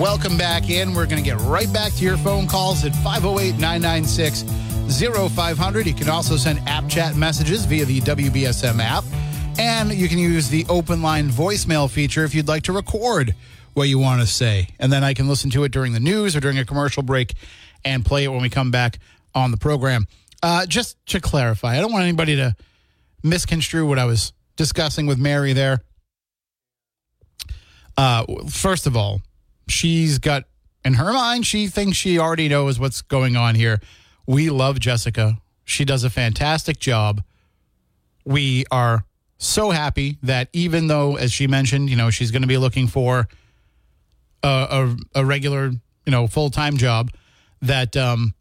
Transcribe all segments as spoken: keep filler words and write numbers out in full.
Welcome back in. We're going to get right back to your phone calls at five oh eight, nine nine six, oh five hundred. You can also send app chat messages via the W B S M app. And you can use the open line voicemail feature if you'd like to record what you want to say. And then I can listen to it during the news or during a commercial break and play it when we come back on the program. Uh, just to clarify, I don't want anybody to misconstrue what I was discussing with Mary there. Uh, first of all, she's got, in her mind, she thinks she already knows what's going on here. We love Jessica. She does a fantastic job. We are so happy that even though, as she mentioned, you know, she's going to be looking for a, a, a regular, you know, full-time job, that um,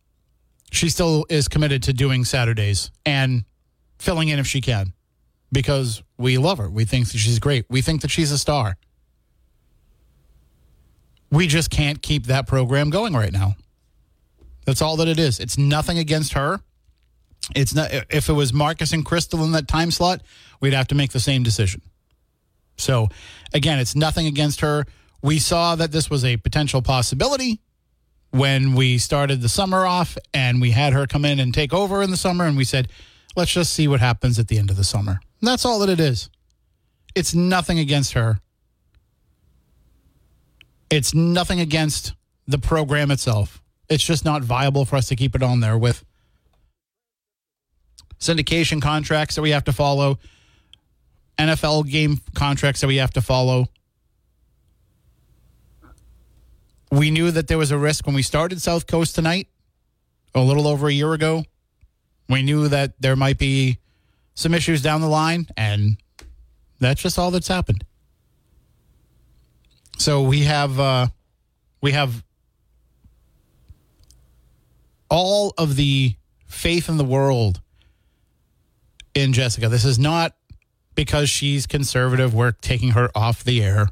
she still is committed to doing Saturdays and filling in if she can, because we love her. We think that she's great. We think that she's a star. We just can't keep that program going right now. That's all that it is. It's nothing against her. It's not. If it was Marcus and Crystal in that time slot, we'd have to make the same decision. So, again, it's nothing against her. We saw that this was a potential possibility when we started the summer off, and we had her come in and take over in the summer, and we said, let's just see what happens at the end of the summer. And that's all that it is. It's nothing against her. It's nothing against the program itself. It's just not viable for us to keep it on there with syndication contracts that we have to follow, N F L game contracts that we have to follow. We knew that there was a risk when we started South Coast Tonight a little over a year ago. We knew that there might be some issues down the line, and that's just all that's happened. So we have uh, we have all of the faith in the world in Jessica. This is not because she's conservative. We're taking her off the air.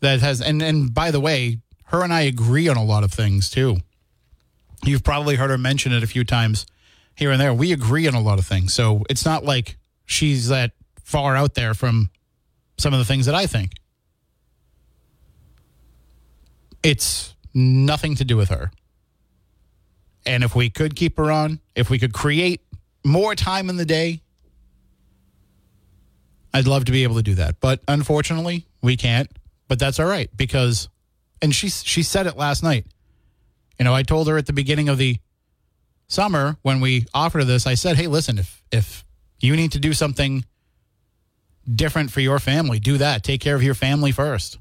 That has and, and by the way, her and I agree on a lot of things too. You've probably heard her mention it a few times here and there. We agree on a lot of things. So it's not like she's that far out there from some of the things that I think. It's nothing to do with her. And if we could keep her on, if we could create more time in the day, I'd love to be able to do that. But unfortunately, we can't. But that's all right, because, and she, she said it last night. You know, I told her at the beginning of the summer when we offered her this, I said, hey, listen, if if you need to do something different for your family, do that. Take care of your family first.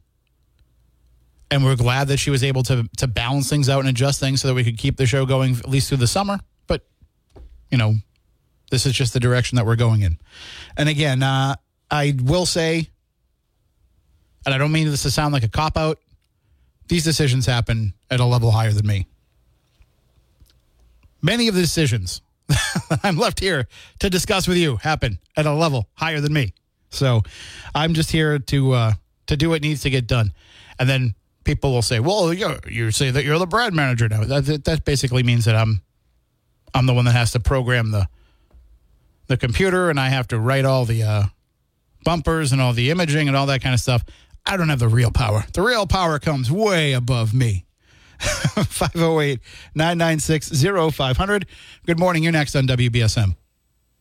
And we're glad that she was able to to balance things out and adjust things so that we could keep the show going at least through the summer. But, you know, this is just the direction that we're going in. And again, uh, I will say, and I don't mean this to sound like a cop-out, these decisions happen at a level higher than me. Many of the decisions that I'm left here to discuss with you happen at a level higher than me. So I'm just here to uh, to do what needs to get done. And then people will say, well, you you say that you're the brand manager now. That that basically means that I'm I'm the one that has to program the the computer, and I have to write all the uh, bumpers and all the imaging and all that kind of stuff. I don't have the real power. The real power comes way above me. five oh eight, nine nine six, oh five hundred. Good morning. You're next on W B S M.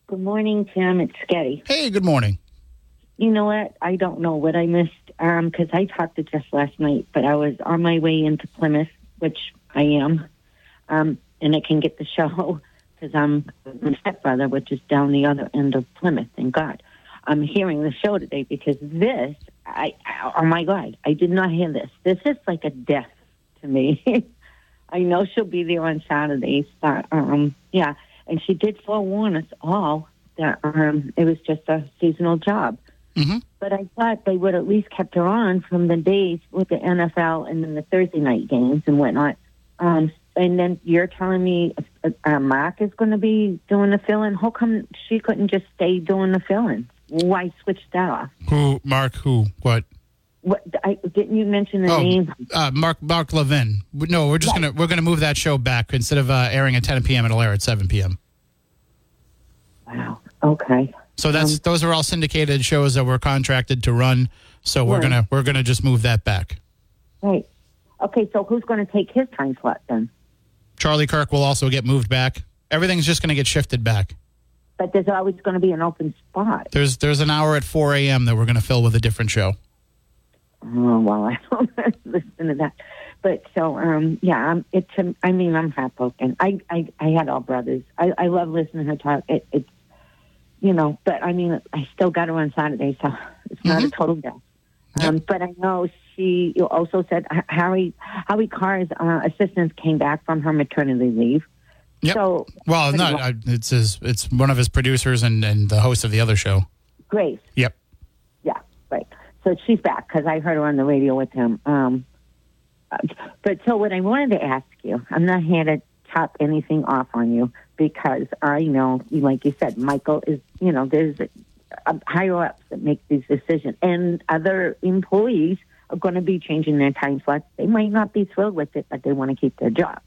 Good morning, Tim. It's Skitty. Hey, good morning. You know what? I don't know what I missed because um, I talked to Jess last night, but I was on my way into Plymouth, which I am, um, and I can get the show because I'm my stepbrother, which is down the other end of Plymouth. Thank God. I'm hearing the show today because this, I, oh my God, I did not hear this. This is like a death to me. I know she'll be there on Saturdays, but um, yeah, and she did forewarn us all that um, it was just a seasonal job. Mm-hmm. But I thought they would at least kept her on from the days with the N F L and then the Thursday night games and whatnot. Um, and then you're telling me uh, uh, Mark is going to be doing the fill-in. How come she couldn't just stay doing the fill-in? Why switch that off? Who, Mark, who, what? What I, didn't you mention the oh, name? Uh, Mark Mark Levin. No, we're just yes. gonna we're gonna move that show back. Instead of uh, airing at ten p.m., it'll air at seven p.m. Wow. Okay. So that's um, those are all syndicated shows that we're contracted to run. So we're right. gonna we're gonna just move that back. Right. Okay. So who's gonna take his time slot then? Charlie Kirk will also get moved back. Everything's just gonna get shifted back. But there's always gonna be an open spot. There's there's an hour at four a.m. that we're gonna fill with a different show. Oh, well, I don't listen to that. But so, um, yeah, um, it's, um, I mean, I'm heartbroken. I, I, I had all brothers. I, I love listening to her talk. It, it's, you know, but I mean, I still got her on Saturday, so it's mm-hmm. not a total death. Um, yep. But I know she also said Harry, Howie Carr's uh, assistants came back from her maternity leave. Yep. So, well, no, I, it's his, it's one of his producers and, and the host of the other show. Grace. Yep. Yeah, right. So she's back because I heard her on the radio with him. Um, but so what I wanted to ask you, I'm not here to top anything off on you because I know, like you said, Michael is, you know, there's higher-ups that make these decisions. And other employees are going to be changing their time slots. They might not be thrilled with it, but they want to keep their jobs.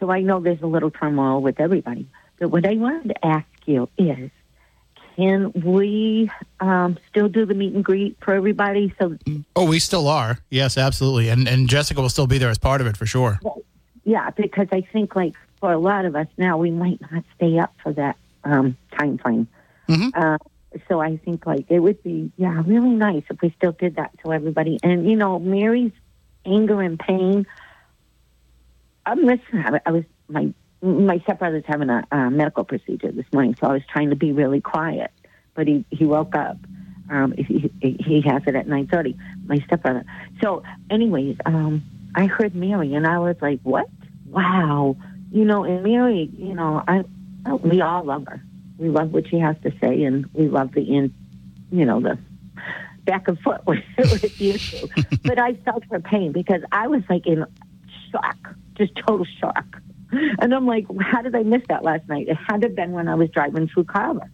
So I know there's a little turmoil with everybody. But what I wanted to ask you is, can we um, still do the meet and greet for everybody? So, oh, we still are. Yes, absolutely. And and Jessica will still be there as part of it for sure. Yeah, because I think like for a lot of us now, we might not stay up for that um, time frame. Mm-hmm. Uh, so I think like it would be, yeah, really nice if we still did that to everybody. And, you know, Mary's anger and pain. I'm listening. I, I was, my My stepbrother's having a uh, medical procedure this morning, so I was trying to be really quiet. But he, he woke up. Um, he, he has it at nine thirty, my stepbrother. So anyways, um, I heard Mary, and I was like, what? Wow. You know, and Mary, you know, I, I we all love her. We love what she has to say, and we love the, in, you know, the back and forth with you two. But I felt her pain because I was, like, in shock, just total shock. And I'm like, how did I miss that last night? It had to have been when I was driving through Carver.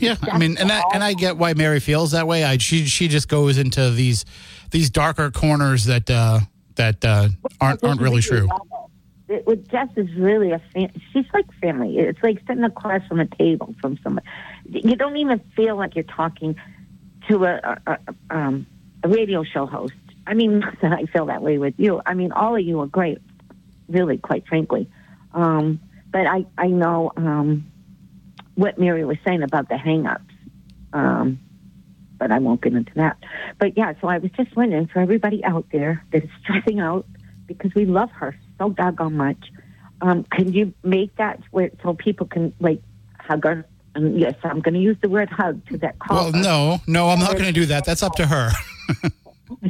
Yeah, That's I mean, and I, and I get why Mary feels that way. I, she she just goes into these these darker corners that uh, that uh, aren't aren't really true. It, it, Jess is really a fan. She's like family. It's like sitting across from a table from someone. You don't even feel like you're talking to a, a, a, um, a radio show host. I mean, I feel that way with you. I mean, all of you are great. Really, quite frankly. Um, but I, I know um, what Mary was saying about the hang-ups. Um, but I won't get into that. But, yeah, so I was just wondering for everybody out there that's stressing out, because we love her so doggone much, um, can you make that where, so people can, like, hug her? And yes, I'm going to use the word hug to that call. Well, no, no, I'm not going to do that. That's up to her.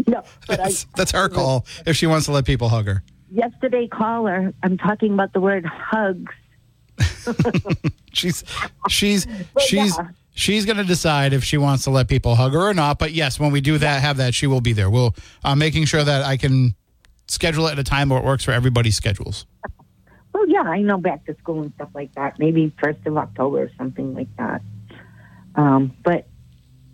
No, but that's, I, that's her call if she wants to let people hug her. Yesterday caller, I'm talking about the word hugs. she's she's but she's yeah. she's going to decide if she wants to let people hug her or not. But yes, when we do that, have that, she will be there. We'll uh, making sure that I can schedule it at a time where it works for everybody's schedules. Well, yeah, I know back to school and stuff like that. Maybe first of October or something like that. Um, but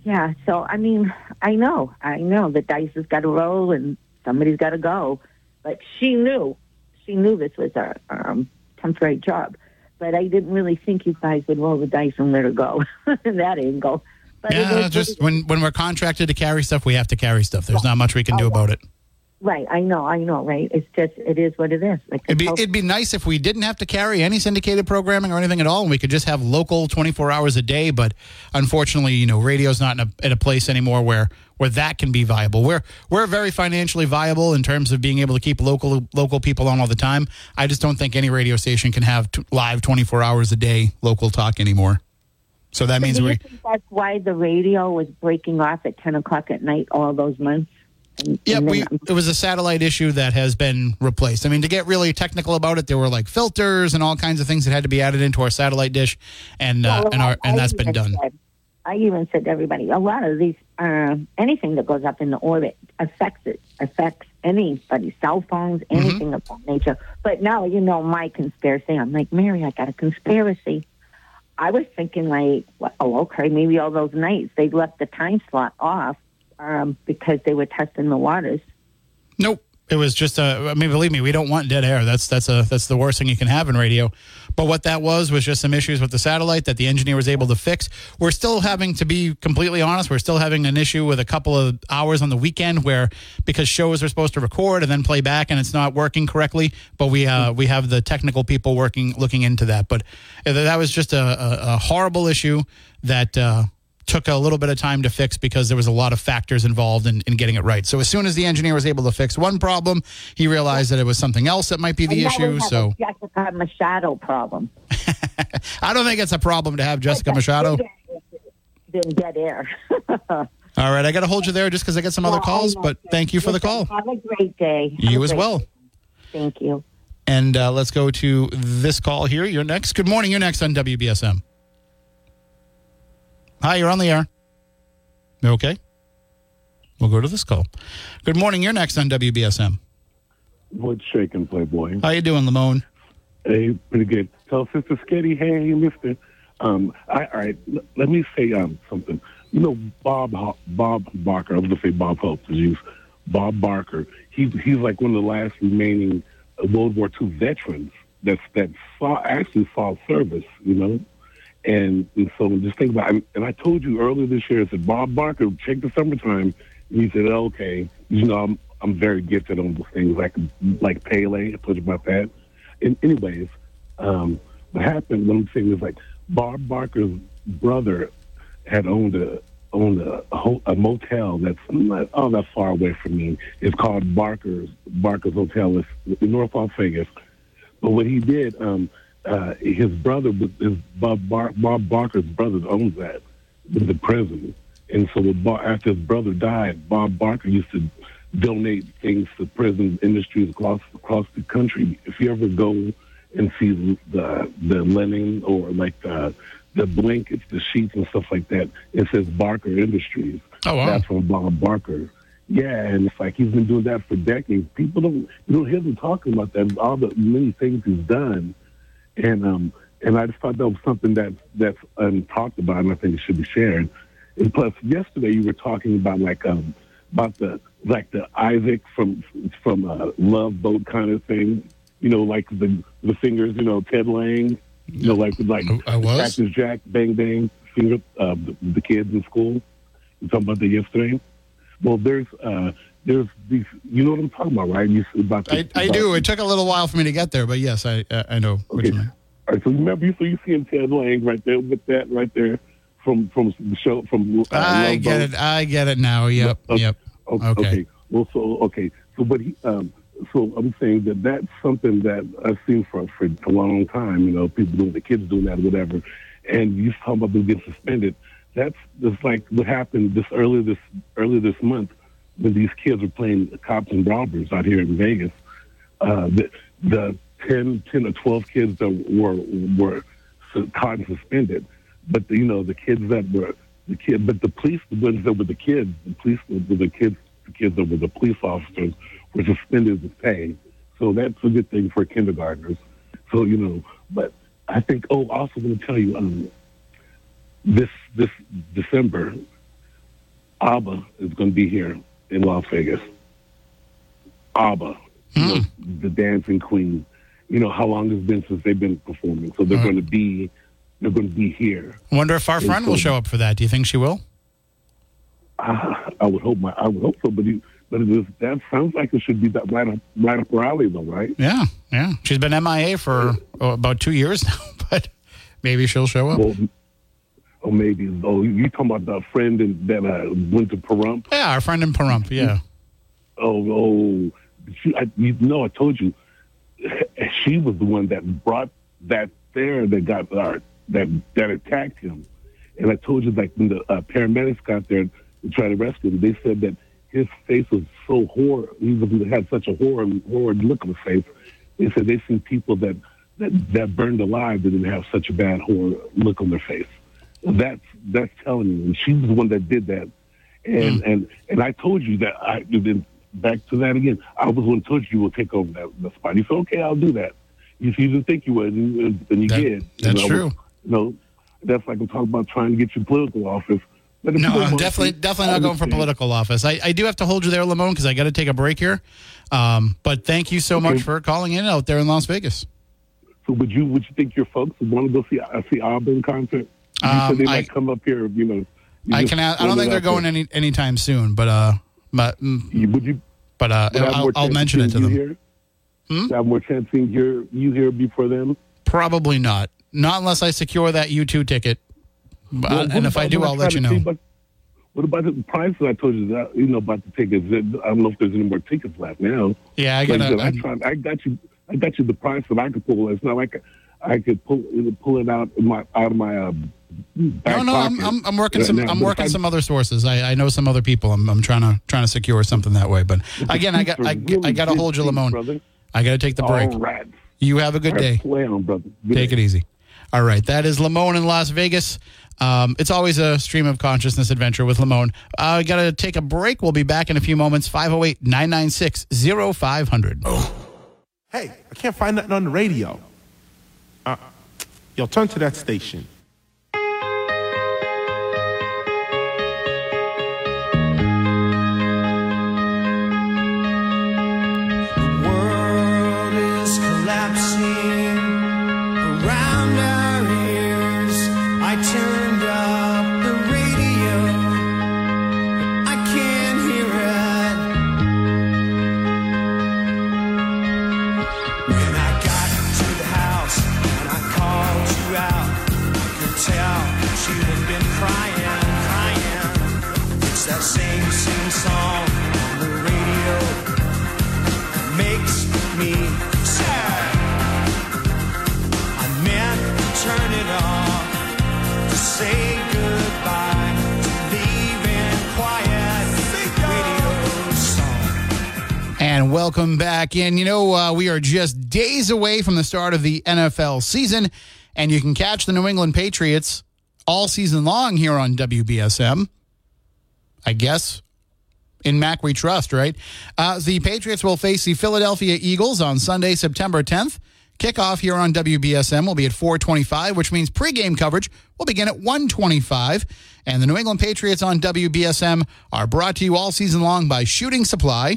yeah, so I mean, I know, I know the dice has got to roll and somebody's got to go. Like she knew, she knew this was a um, temporary job, but I didn't really think you guys would roll the dice and let her go in that angle. But yeah, was, just when, when we're contracted to carry stuff, we have to carry stuff. There's not much we can do about it. Right, I know, I know, right? It's just, it is what it is. Like it'd be, it'd be nice if we didn't have to carry any syndicated programming or anything at all, and we could just have local twenty-four hours a day, but unfortunately, you know, radio's not in a, in a place anymore where... where that can be viable. We're we're very financially viable in terms of being able to keep local local people on all the time. I just don't think any radio station can have t- live twenty-four hours a day local talk anymore. So that means we... That's why the radio was breaking off at ten o'clock at night all those months? Yeah, we, it was a satellite issue that has been replaced. I mean, to get really technical about it, there were like filters and all kinds of things that had to be added into our satellite dish, and well, uh, and our and I that's been done. Said, I even said to everybody, a lot of these, uh, anything that goes up in the orbit affects it, affects anybody's cell phones, anything mm-hmm. of that nature. But now, you know, my conspiracy. I'm like, Mary, I got a conspiracy. I was thinking like, oh, okay, maybe all those nights they left the time slot off. Um, because they were testing the waters. Nope. It was just a, I mean, believe me, we don't want dead air. That's that's a that's the worst thing you can have in radio. But what that was was just some issues with the satellite that the engineer was able to fix. We're still having, to be completely honest, we're still having an issue with a couple of hours on the weekend where, because shows are supposed to record and then play back and it's not working correctly. But we uh, we have the technical people working, looking into that. But that was just a, a, a horrible issue that... Uh, took a little bit of time to fix because there was a lot of factors involved in, in getting it right. So as soon as the engineer was able to fix one problem, he realized that it was something else that might be the issue. So a Jessica Machado problem. I don't think it's a problem to have Jessica Machado. Didn't get air. All right. I got to hold you there just because I got some well, other calls, but thank you for the call. Have a great day. Have you as well. Day. Thank you. And uh, let's go to this call here. You're next. Good morning. You're next on W B S M. Hi, you're on the air. Okay. We'll go to this call. Good morning. You're next on W B S M. What's shaking, Playboy? How you doing, Lamone? Hey, pretty good. Tell Sister Skitty, hey, mister. Um, I, all right, l- let me say um, something. You know, Bob Ho- Bob Barker, I was going to say Bob Hope, because he was Bob Barker. He, he's like one of the last remaining World War Two veterans that, that saw, actually saw service, you know? And, and so just think about it. And I told you earlier this year, I said, Bob Barker, check the summertime. And he said, okay, you know, I'm I'm very gifted on those things, like like Pele. I told you about that. And anyways, um, what happened, what I'm saying is like Bob Barker's brother had owned a owned a, a, a motel that's not all that far away from me. It's called Barker's Barker's Hotel. It's in North Las Vegas. But what he did... Um, Uh, his brother, his Bob, Bar- Bob Barker's brother owns that, the prison. And so Bob, after his brother died, Bob Barker used to donate things to prison industries across across the country. If you ever go and see the the linen or like the, the blankets, the sheets and stuff like that, it says Barker Industries. Oh, wow. That's from Bob Barker. Yeah, and it's like he's been doing that for decades. People don't, you don't hear them talking about that, all the many things he's done. And um, and I just thought that was something that that's untalked about, and I think it should be shared. And plus, yesterday you were talking about like um about the like the Isaac from from uh, Love Boat kind of thing, you know, like the the fingers, you know, Ted Lang, you know, like like I was Practice Jack, Bang Bang, finger uh, the, the kids in school. You talking about that yesterday? Well, there's uh there's these, you know what I'm talking about, right? You about the, I, about I do. It took a little while for me to get there, but yes, I uh, I know. Okay. What you mean. All right, so remember, so you see Ted Lang right there with that right there from from the show from. Uh, I get Bones. It. I get it now. Yep. Okay. Yep. Okay. okay. Well, so okay. So, but he, um, so I'm saying that that's something that I've seen for for a long time. You know, people doing the kids doing that, or whatever, and you talking about them getting suspended. That's just like what happened this earlier this earlier this month. When these kids were playing cops and robbers out here in Vegas, uh, the, the ten, ten or twelve kids that were were caught and suspended, but the, you know the kids that were the kid, but the police, the ones that were the kids, the police were the kids, the kids that were the police officers were suspended with pay. So that's a good thing for kindergartners. So you know, but I think oh, also want to tell you um, this this December, ABBA is going to be here. In Las Vegas, ABBA, mm. you know, the dancing queen. You know how long it's been since they've been performing, so they're right. going to be they're going to be here. I wonder if our friend so, will show up for that. Do you think she will? I, I would hope my I would hope so, but you, but it is, that sounds like it should be that right up right up her alley, though, right? Yeah, yeah. She's been M I A for oh, about two years now, but maybe she'll show up. Well, Or maybe, oh, you talking about that friend in, that uh, went to Pahrump? Yeah, our friend in Pahrump, yeah. Oh, oh, she, I, you know, I told you, she was the one that brought that there that got uh, that that attacked him. And I told you, like, when the uh, paramedics got there to try to rescue him, they said that his face was so horror. He had such a horror, horrid look on his face. They said they've seen people that, that, that burned alive that didn't have such a bad horror look on their face. That's that's telling you. And she was the one that did that. And mm. and, and I told you that I then back to that again. I was the one who told you you will take over that, that spot. You said, okay, I'll do that. You didn't think you would, and you that, did. That's you know, true. You know, that's like I'm talking about trying to get you political office. No, I'm definitely definitely not going for political office. I, I do have to hold you there, Lamone, because I got to take a break here. Um, but thank you so okay. much for calling in out there in Las Vegas. So would you would you think your folks would want to go see see ABBA in concert? You um, said they might I, come up here. You know, you I can. I don't think they're going any anytime soon. But uh, but mm, would you? But uh, would I'll, I'll mention it to them. Here? Hmm? Have more chance seeing you here before them? Probably not. Not unless I secure that U two ticket. Well, uh, and if I do, I'll I let you know. About, what about the prices I told you that, you know, about the tickets? I don't know if there's any more tickets left now. Yeah, I got like, I, tried, I got you. I got you the price that I could pull. It's not like I could pull pull it out of my out of my. Uh, back no, no, I'm, I'm I'm working right some now. I'm but working I, some other sources. I, I know some other people. I'm I'm trying to trying to secure something that way. But again, I got I, really I got to hold you, Lamone. Brother. I got to take the break. All right. You have a good day. Play on, brother. Good take day. It easy. All right, that is Lamone in Las Vegas. Um, it's always a stream of consciousness adventure with Lamone. I uh, got to take a break. We'll be back in a few moments. five oh eight, nine nine six, oh five hundred. Oh. Hey, I can't find nothing on the radio. Uh, yo, turn to that station. The world is collapsing around our ears. I turn. That same sing song on the radio makes me sad. I meant to turn it off, to say goodbye, to leave in quiet. Radio song. And welcome back. And you know, uh, we are just days away from the start of the N F L season, and you can catch the New England Patriots all season long here on W B S M. I guess, in Mac we trust, right? Uh, the Patriots will face the Philadelphia Eagles on Sunday, September tenth. Kickoff here on W B S M will be at four twenty-five, which means pregame coverage will begin at one twenty-five. And the New England Patriots on W B S M are brought to you all season long by Shooting Supply,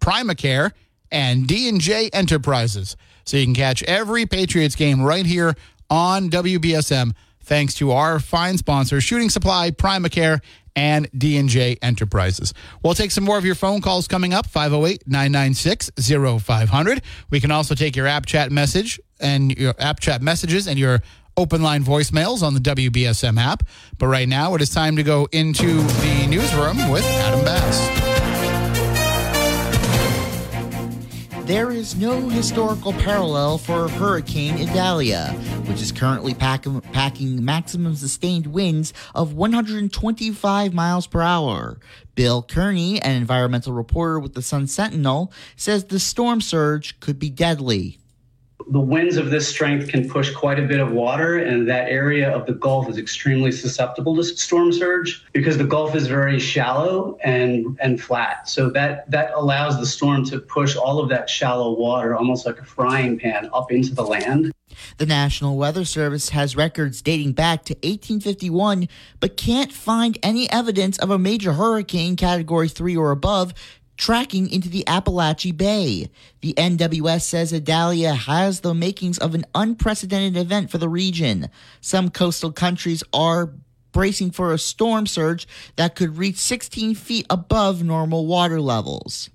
Primacare, and D and J Enterprises. So you can catch every Patriots game right here on W B S M, thanks to our fine sponsors, Shooting Supply, Primacare, and D and J Enterprises. We'll take some more of your phone calls coming up, five oh eight, nine nine six, oh five hundred. We can also take your app chat message and your app chat messages and your open line voicemails on the W B S M app. But right now, it is time to go into the newsroom with Adam Bass. There is no historical parallel for Hurricane Idalia, which is currently pack- packing maximum sustained winds of one hundred twenty-five miles per hour. Bill Kearney, an environmental reporter with the Sun Sentinel, says the storm surge could be deadly. The winds of this strength can push quite a bit of water, and that area of the Gulf is extremely susceptible to storm surge because the Gulf is very shallow and, and flat. So that, that allows the storm to push all of that shallow water, almost like a frying pan, up into the land. The National Weather Service has records dating back to eighteen fifty-one, but can't find any evidence of a major hurricane Category three or above tracking into the Apalachicola Bay. The N W S says Idalia has the makings of an unprecedented event for the region. Some coastal countries are bracing for a storm surge that could reach sixteen feet above normal water levels.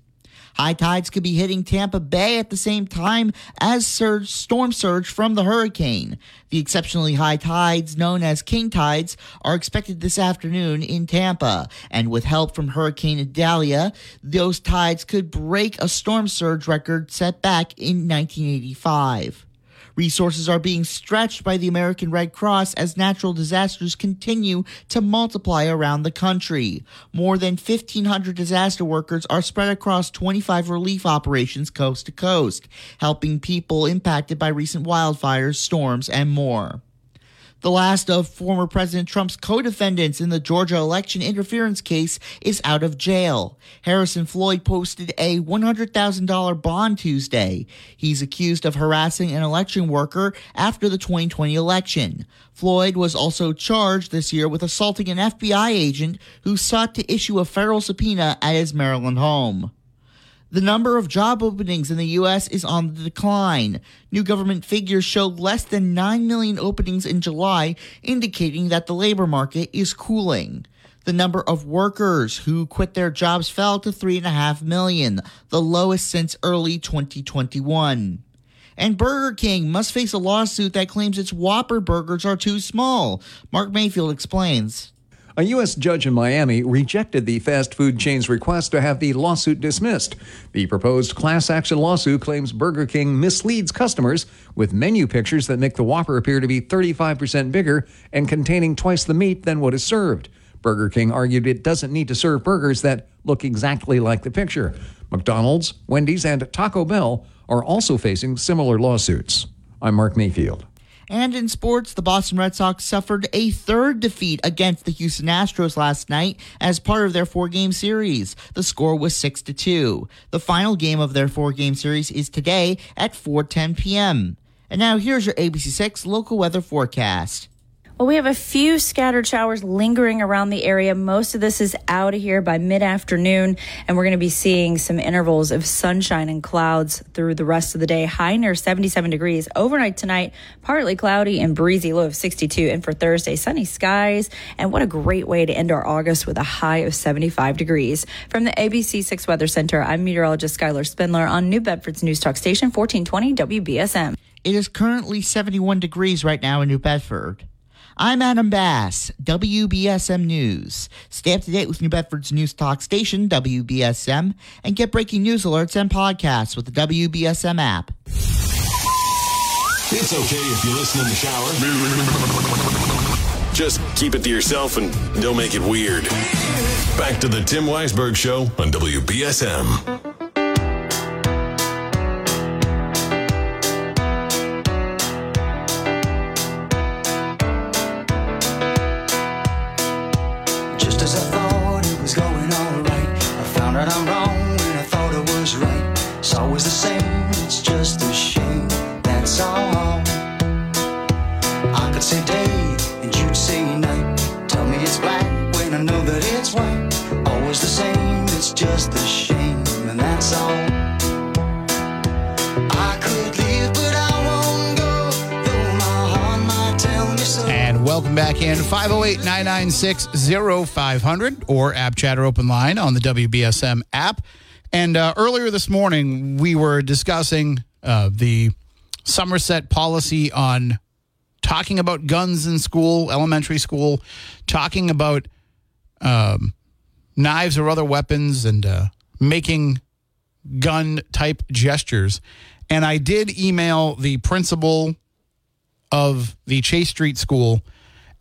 High tides could be hitting Tampa Bay at the same time as surge, storm surge from the hurricane. The exceptionally high tides, known as king tides, are expected this afternoon in Tampa. And with help from Hurricane Idalia, those tides could break a storm surge record set back in nineteen eighty-five. Resources are being stretched by the American Red Cross as natural disasters continue to multiply around the country. More than fifteen hundred disaster workers are spread across twenty-five relief operations coast to coast, helping people impacted by recent wildfires, storms, and more. The last of former President Trump's co-defendants in the Georgia election interference case is out of jail. Harrison Floyd posted a one hundred thousand dollars bond Tuesday. He's accused of harassing an election worker after the twenty twenty election. Floyd was also charged this year with assaulting an F B I agent who sought to issue a federal subpoena at his Maryland home. The number of job openings in the U S is on the decline. New government figures show less than nine million openings in July, indicating that the labor market is cooling. The number of workers who quit their jobs fell to three point five million, the lowest since early twenty twenty-one. And Burger King must face a lawsuit that claims its Whopper burgers are too small. Mark Mayfield explains. A U S judge in Miami rejected the fast food chain's request to have the lawsuit dismissed. The proposed class action lawsuit claims Burger King misleads customers with menu pictures that make the Whopper appear to be thirty-five percent bigger and containing twice the meat than what is served. Burger King argued it doesn't need to serve burgers that look exactly like the picture. McDonald's, Wendy's, and Taco Bell are also facing similar lawsuits. I'm Mark Mayfield. And in sports, the Boston Red Sox suffered a third defeat against the Houston Astros last night as part of their four-game series. The score was six to two. The final game of their four-game series is today at four ten p.m. And now here's your A B C six local weather forecast. Well, we have a few scattered showers lingering around the area. Most of this is out of here by mid-afternoon, and we're going to be seeing some intervals of sunshine and clouds through the rest of the day. High near seventy-seven degrees. Overnight tonight, partly cloudy and breezy, low of sixty-two. And for Thursday, sunny skies. And what a great way to end our August with a high of seventy-five degrees. From the A B C six Weather Center, I'm meteorologist Skylar Spindler on New Bedford's News Talk Station, fourteen twenty W B S M. It is currently seventy-one degrees right now in New Bedford. I'm Adam Bass, W B S M News. Stay up to date with New Bedford's news talk station, W B S M, and get breaking news alerts and podcasts with the W B S M app. It's okay if you listen in the shower. Just keep it to yourself and don't make it weird. Back to the Tim Weisberg Show on W B S M. Welcome back in, five oh eight, nine nine six, oh five hundred or app chat or open line on the W B S M app. And uh, earlier this morning, we were discussing uh, the Somerset policy on talking about guns in school, elementary school, talking about um, knives or other weapons and uh, making gun-type gestures. And I did email the principal of the Chase Street School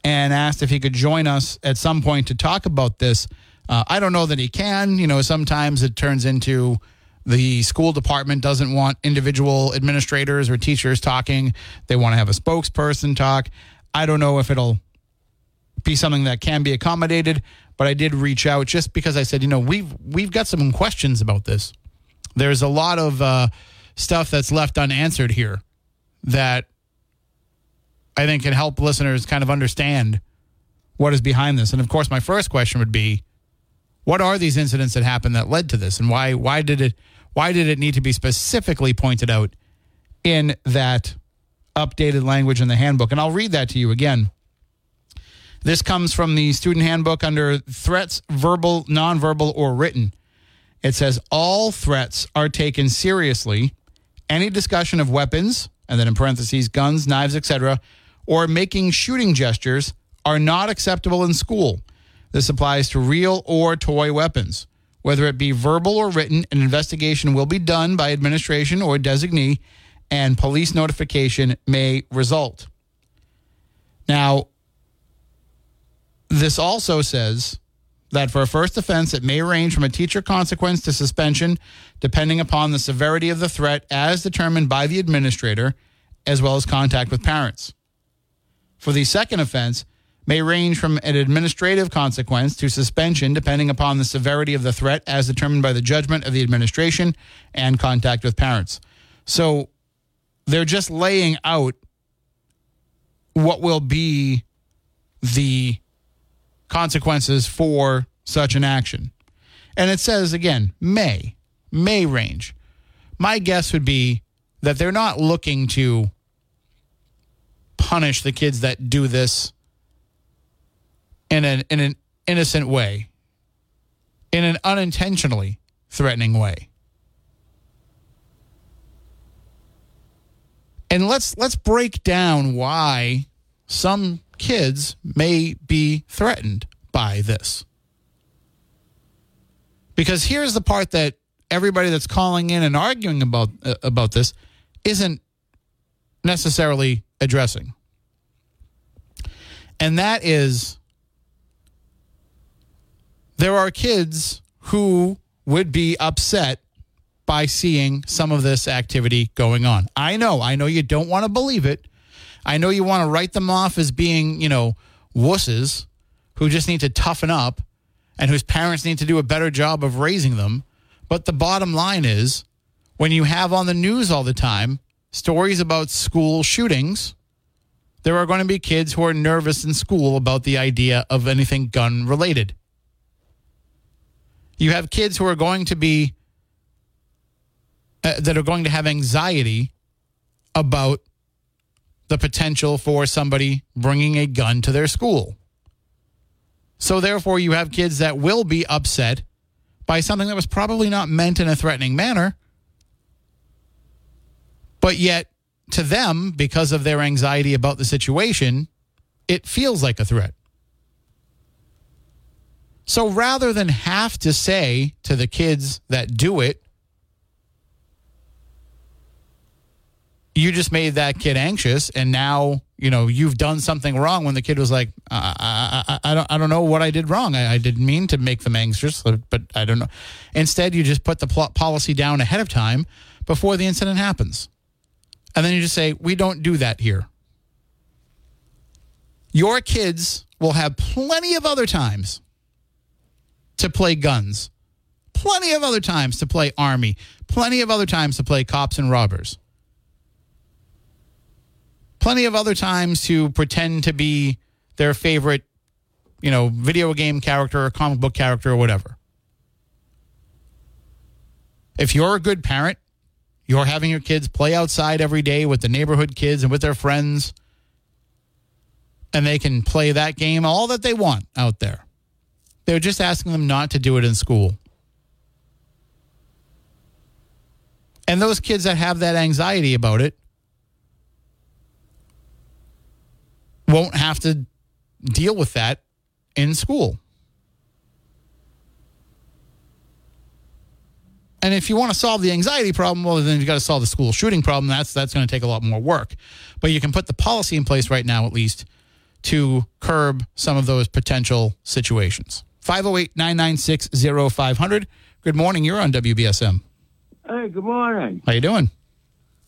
and asked if he could join us at some point to talk about this. Uh, I don't know that he can. You know, sometimes it turns into the school department doesn't want individual administrators or teachers talking. They want to have a spokesperson talk. I don't know if it'll be something that can be accommodated, but I did reach out just because I said, you know, we've we've got some questions about this. There's a lot of uh, stuff that's left unanswered here that I think can help listeners kind of understand what is behind this. And of course, my first question would be, what are these incidents that happened that led to this? And why why did it why did it need to be specifically pointed out in that updated language in the handbook? And I'll read that to you again. This comes from the student handbook under threats, verbal, nonverbal, or written. It says, all threats are taken seriously. Any discussion of weapons, and then in parentheses, guns, knives, et cetera, or making shooting gestures are not acceptable in school. This applies to real or toy weapons. Whether it be verbal or written, an investigation will be done by administration or designee and police notification may result. Now, this also says that for a first offense, it may range from a teacher consequence to suspension, depending upon the severity of the threat as determined by the administrator, as well as contact with parents. For the second offense, may range from an administrative consequence to suspension, depending upon the severity of the threat as determined by the judgment of the administration and contact with parents. So they're just laying out what will be the consequences for such an action. And it says, again, may, may range. My guess would be that they're not looking to punish the kids that do this in an, in an innocent way, in an unintentionally threatening way. And let's let's break down why some kids may be threatened by this. Because here's the part that everybody that's calling in and arguing about uh, about this isn't necessarily addressing. And that is, there are kids who would be upset by seeing some of this activity going on. I know, I know you don't want to believe it. I know you want to write them off as being, you know, wusses who just need to toughen up and whose parents need to do a better job of raising them. But the bottom line is, when you have on the news all the time stories about school shootings, there are going to be kids who are nervous in school about the idea of anything gun related. You have kids who are going to be, uh, that are going to have anxiety about the potential for somebody bringing a gun to their school. So therefore, you have kids that will be upset by something that was probably not meant in a threatening manner, but yet to them, because of their anxiety about the situation, it feels like a threat. So rather than have to say to the kids that do it, you just made that kid anxious, and now, you know, you've done something wrong, when the kid was like, I, I, I, I, don't, I don't know what I did wrong. I, I didn't mean to make them anxious, but I don't know. Instead, you just put the plot policy down ahead of time before the incident happens. And then you just say, we don't do that here. Your kids will have plenty of other times to play guns, plenty of other times to play army, plenty of other times to play cops and robbers. Plenty of other times to pretend to be their favorite, you know, video game character or comic book character or whatever. If you're a good parent, you're having your kids play outside every day with the neighborhood kids and with their friends, and they can play that game all that they want out there. They're just asking them not to do it in school. And those kids that have that anxiety about it won't have to deal with that in school. And if you want to solve the anxiety problem, well, then you've got to solve the school shooting problem. That's that's going to take a lot more work. But you can put the policy in place right now, at least, to curb some of those potential situations. five oh eight, nine nine six, oh five hundred. Good morning. You're on W B S M. Hey, good morning. How you doing?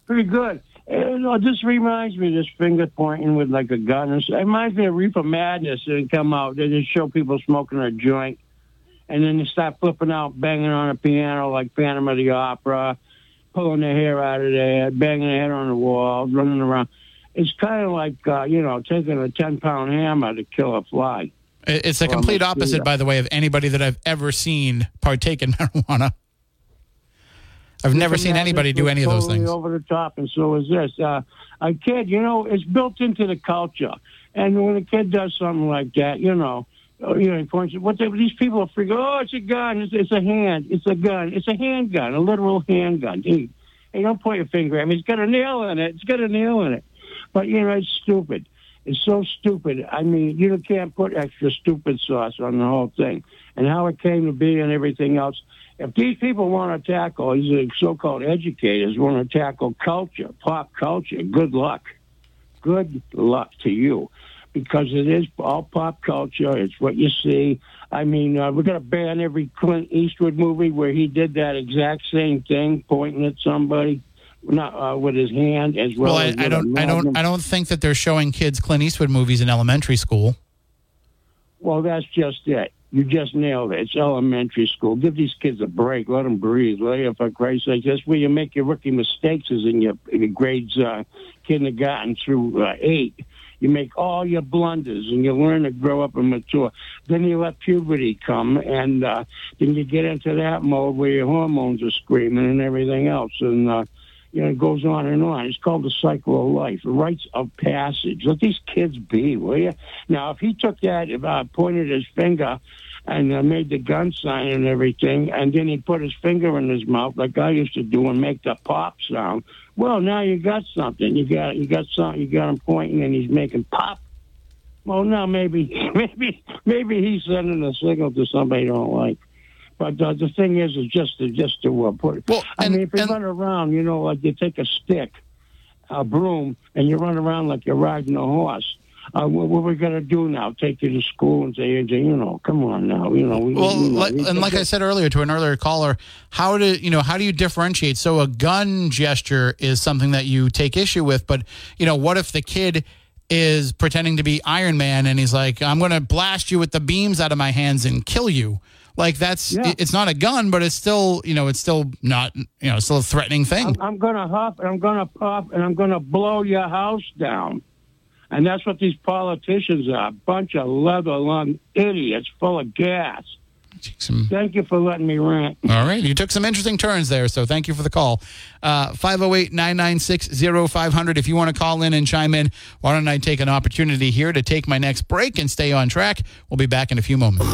Pretty good. It just reminds me of this finger pointing with like a gun. It reminds me of Reefer Madness. They come out, they just show people smoking a joint, and then they start flipping out, banging on a piano like Phantom of the Opera, pulling their hair out of their head, banging their head on the wall, running around. It's kind of like, uh, you know, taking a ten-pound hammer to kill a fly. It's the complete opposite, by the way, of anybody that I've ever seen partake in marijuana. I've never seen anybody do any of those things. Over the top, and so is this. Uh, a kid, you know, it's built into the culture. And when a kid does something like that, you know, you know, he points. What they, these people are freaking? Oh, it's a gun. It's, it's a hand. It's a gun. It's a handgun. A literal handgun. Hey, hey, don't point your finger at me. It's got a nail in it. It's got a nail in it. But you know, it's stupid. It's so stupid. I mean, you can't put extra stupid sauce on the whole thing. And how it came to be and everything else. if these people want to tackle, these so-called educators want to tackle culture, pop culture, good luck. Good luck to you. Because it is all pop culture. It's what you see. I mean, uh, we're going to ban every Clint Eastwood movie where he did that exact same thing, pointing at somebody, not uh, with his hand as well. Well, as I, I don't, I don't, I don't think that they're showing kids Clint Eastwood movies in elementary school. Well, that's just it. You just nailed it. It's elementary school. Give these kids a break. Let them breathe. Let them, for Christ's sake. That's where you make your rookie mistakes is in your, in your grades uh, kindergarten through uh, eight. You make all your blunders, and you learn to grow up and mature. Then you let puberty come, and uh, then you get into that mode where your hormones are screaming and everything else, and uh, you know, it goes on and on. It's called the cycle of life, the rites of passage. Let these kids be, will you? Now, if he took that, if I pointed his finger and uh, made the gun sign and everything, and then he put his finger in his mouth like I used to do and make the pop sound, well, now you got something. You got you got something. You got him pointing, and he's making pop. Well, now maybe maybe maybe he's sending a signal to somebody you don't like. But uh, the thing is, is just to just to uh, put it. Well, I and, mean, if you and, run around, you know, like you take a stick, a broom, and you run around like you're riding a horse. Uh, what, what we're gonna do now? Take you to school and say, you know, come on now, you know. We, well, you know, let, we, and like I said earlier to an earlier caller, how do you know? How do you differentiate? So a gun gesture is something that you take issue with, but you know, what if the kid is pretending to be Iron Man and he's like, "I'm gonna blast you with the beams out of my hands and kill you." Like that's yeah. It's not a gun, but it's still you know it's still not you know it's still a threatening thing. I'm, I'm gonna huff and I'm gonna puff and I'm gonna blow your house down. And that's what these politicians are, a bunch of leather-lung idiots full of gas. Some... Thank you for letting me rant. All right. You took some interesting turns there, so thank you for the call. Uh, five oh eight, nine nine six, oh five hundred. If you want to call in and chime in, why don't I take an opportunity here to take my next break and stay on track. We'll be back in a few moments.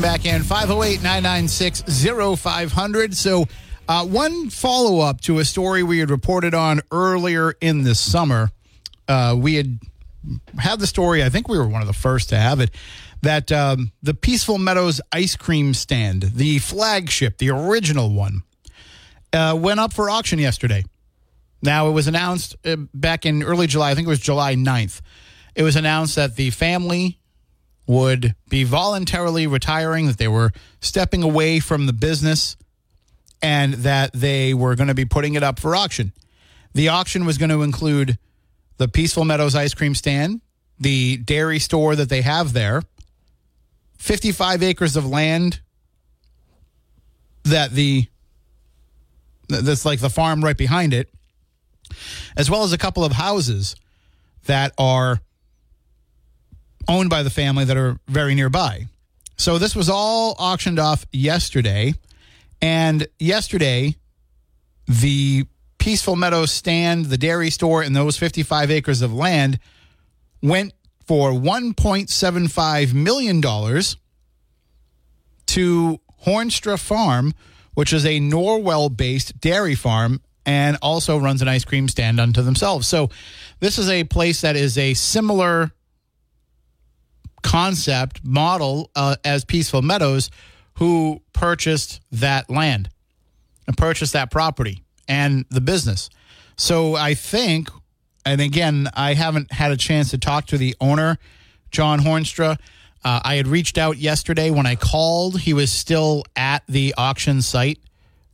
Back in five oh eight, nine nine six, oh five hundred. So, uh, one follow up to a story we had reported on earlier in the summer. Uh, we had had the story, I think we were one of the first to have it, that um, the Peaceful Meadows ice cream stand, the flagship, the original one, uh, went up for auction yesterday. Now, it was announced uh, back in early July, I think it was July ninth. It was announced that the family would be voluntarily retiring, that they were stepping away from the business, and that they were going to be putting it up for auction. The auction was going to include the Peaceful Meadows ice cream stand, the dairy store that they have there, fifty-five acres of land that the that's like the farm right behind it, as well as a couple of houses that are owned by the family that are very nearby. So this was all auctioned off yesterday. And yesterday, the Peaceful Meadows stand, the dairy store, and those fifty-five acres of land went for one point seven five million dollars to Hornstra Farm, which is a Norwell-based dairy farm and also runs an ice cream stand unto themselves. So this is a place that is a similar concept model uh, as Peaceful Meadows, who purchased that land and purchased that property and the business. So I think, and again, I haven't had a chance to talk to the owner, John Hornstra. Uh, I had reached out yesterday when I called. He was still at the auction site,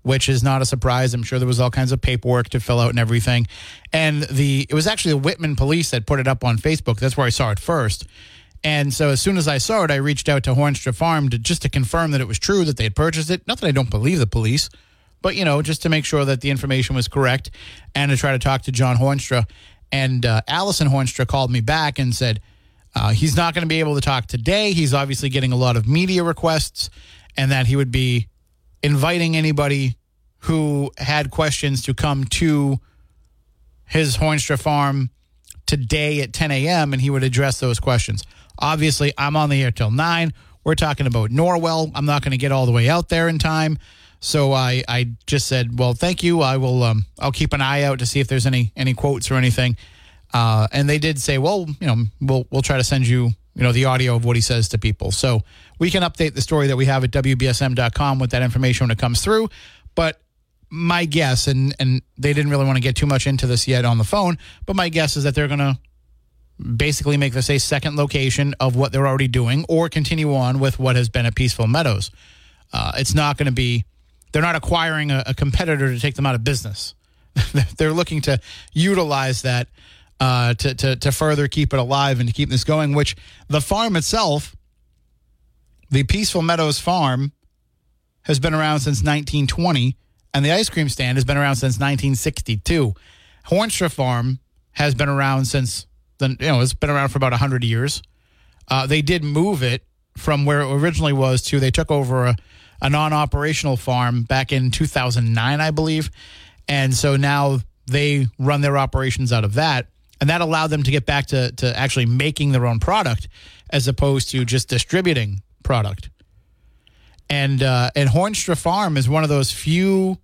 which is not a surprise. I'm sure there was all kinds of paperwork to fill out and everything. And the it was actually the Whitman police that put it up on Facebook. That's where I saw it first. And so as soon as I saw it, I reached out to Hornstra Farm to just to confirm that it was true, that they had purchased it. Not that I don't believe the police, but, you know, just to make sure that the information was correct and to try to talk to John Hornstra. And uh, Allison Hornstra called me back and said, uh, he's not going to be able to talk today. He's obviously getting a lot of media requests, and that he would be inviting anybody who had questions to come to his Hornstra Farm today at ten a.m., and he would address those questions. Obviously, I'm on the air till nine. We're talking about Norwell. I'm not going to get all the way out there in time. So I, I just said, well, thank you. I will, um, I'll keep an eye out to see if there's any, any quotes or anything. Uh, and they did say, well, you know, we'll, we'll try to send you, you know, the audio of what he says to people. So we can update the story that we have at W B S M dot com with that information when it comes through. But my guess, and, and they didn't really want to get too much into this yet on the phone, but my guess is that they're going to basically make this a second location of what they're already doing or continue on with what has been at Peaceful Meadows. Uh, it's not going to be, they're not acquiring a, a competitor to take them out of business. They're looking to utilize that uh, to, to, to further keep it alive and to keep this going, which the farm itself, the Peaceful Meadows Farm, has been around since nineteen twenty, and the ice cream stand has been around since nineteen sixty-two. Hornstra Farm has been around since, the, you know, it's been around for about one hundred years. Uh, they did move it from where it originally was to, they took over a, a non-operational farm back in two thousand nine, I believe. And so now they run their operations out of that. And that allowed them to get back to, to actually making their own product as opposed to just distributing product. And, uh, and Hornstra Farm is one of those few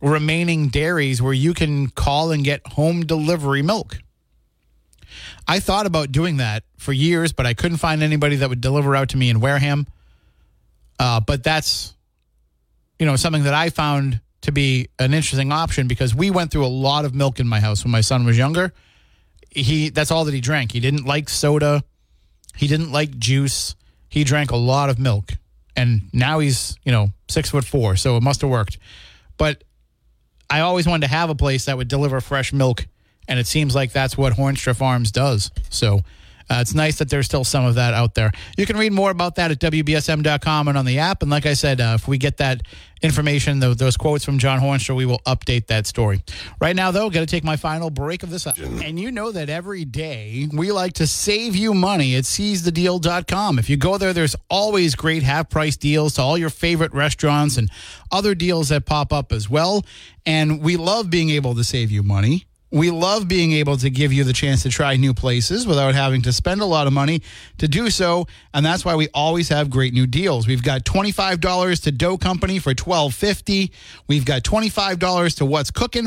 remaining dairies where you can call and get home delivery milk. I thought about doing that for years, but I couldn't find anybody that would deliver out to me in Wareham. Uh, but that's, you know, something that I found to be an interesting option because we went through a lot of milk in my house when my son was younger. He, that's all that he drank. He didn't like soda. He didn't like juice. He drank a lot of milk. And now he's, you know, six foot four, so it must have worked. But I always wanted to have a place that would deliver fresh milk, and it seems like that's what Hornstra Farms does. So uh, it's nice that there's still some of that out there. You can read more about that at W B S M dot com and on the app. And like I said, uh, if we get that information, the, those quotes from John Hornstra, we will update that story. Right now, though, got to take my final break of this. And you know that every day we like to save you money at seize the deal dot com. If you go there, there's always great half-price deals to all your favorite restaurants and other deals that pop up as well. And we love being able to save you money. We love being able to give you the chance to try new places without having to spend a lot of money to do so, and that's why we always have great new deals. We've got twenty-five dollars to Dough Company for twelve fifty. We've got twenty-five dollars to What's Cooking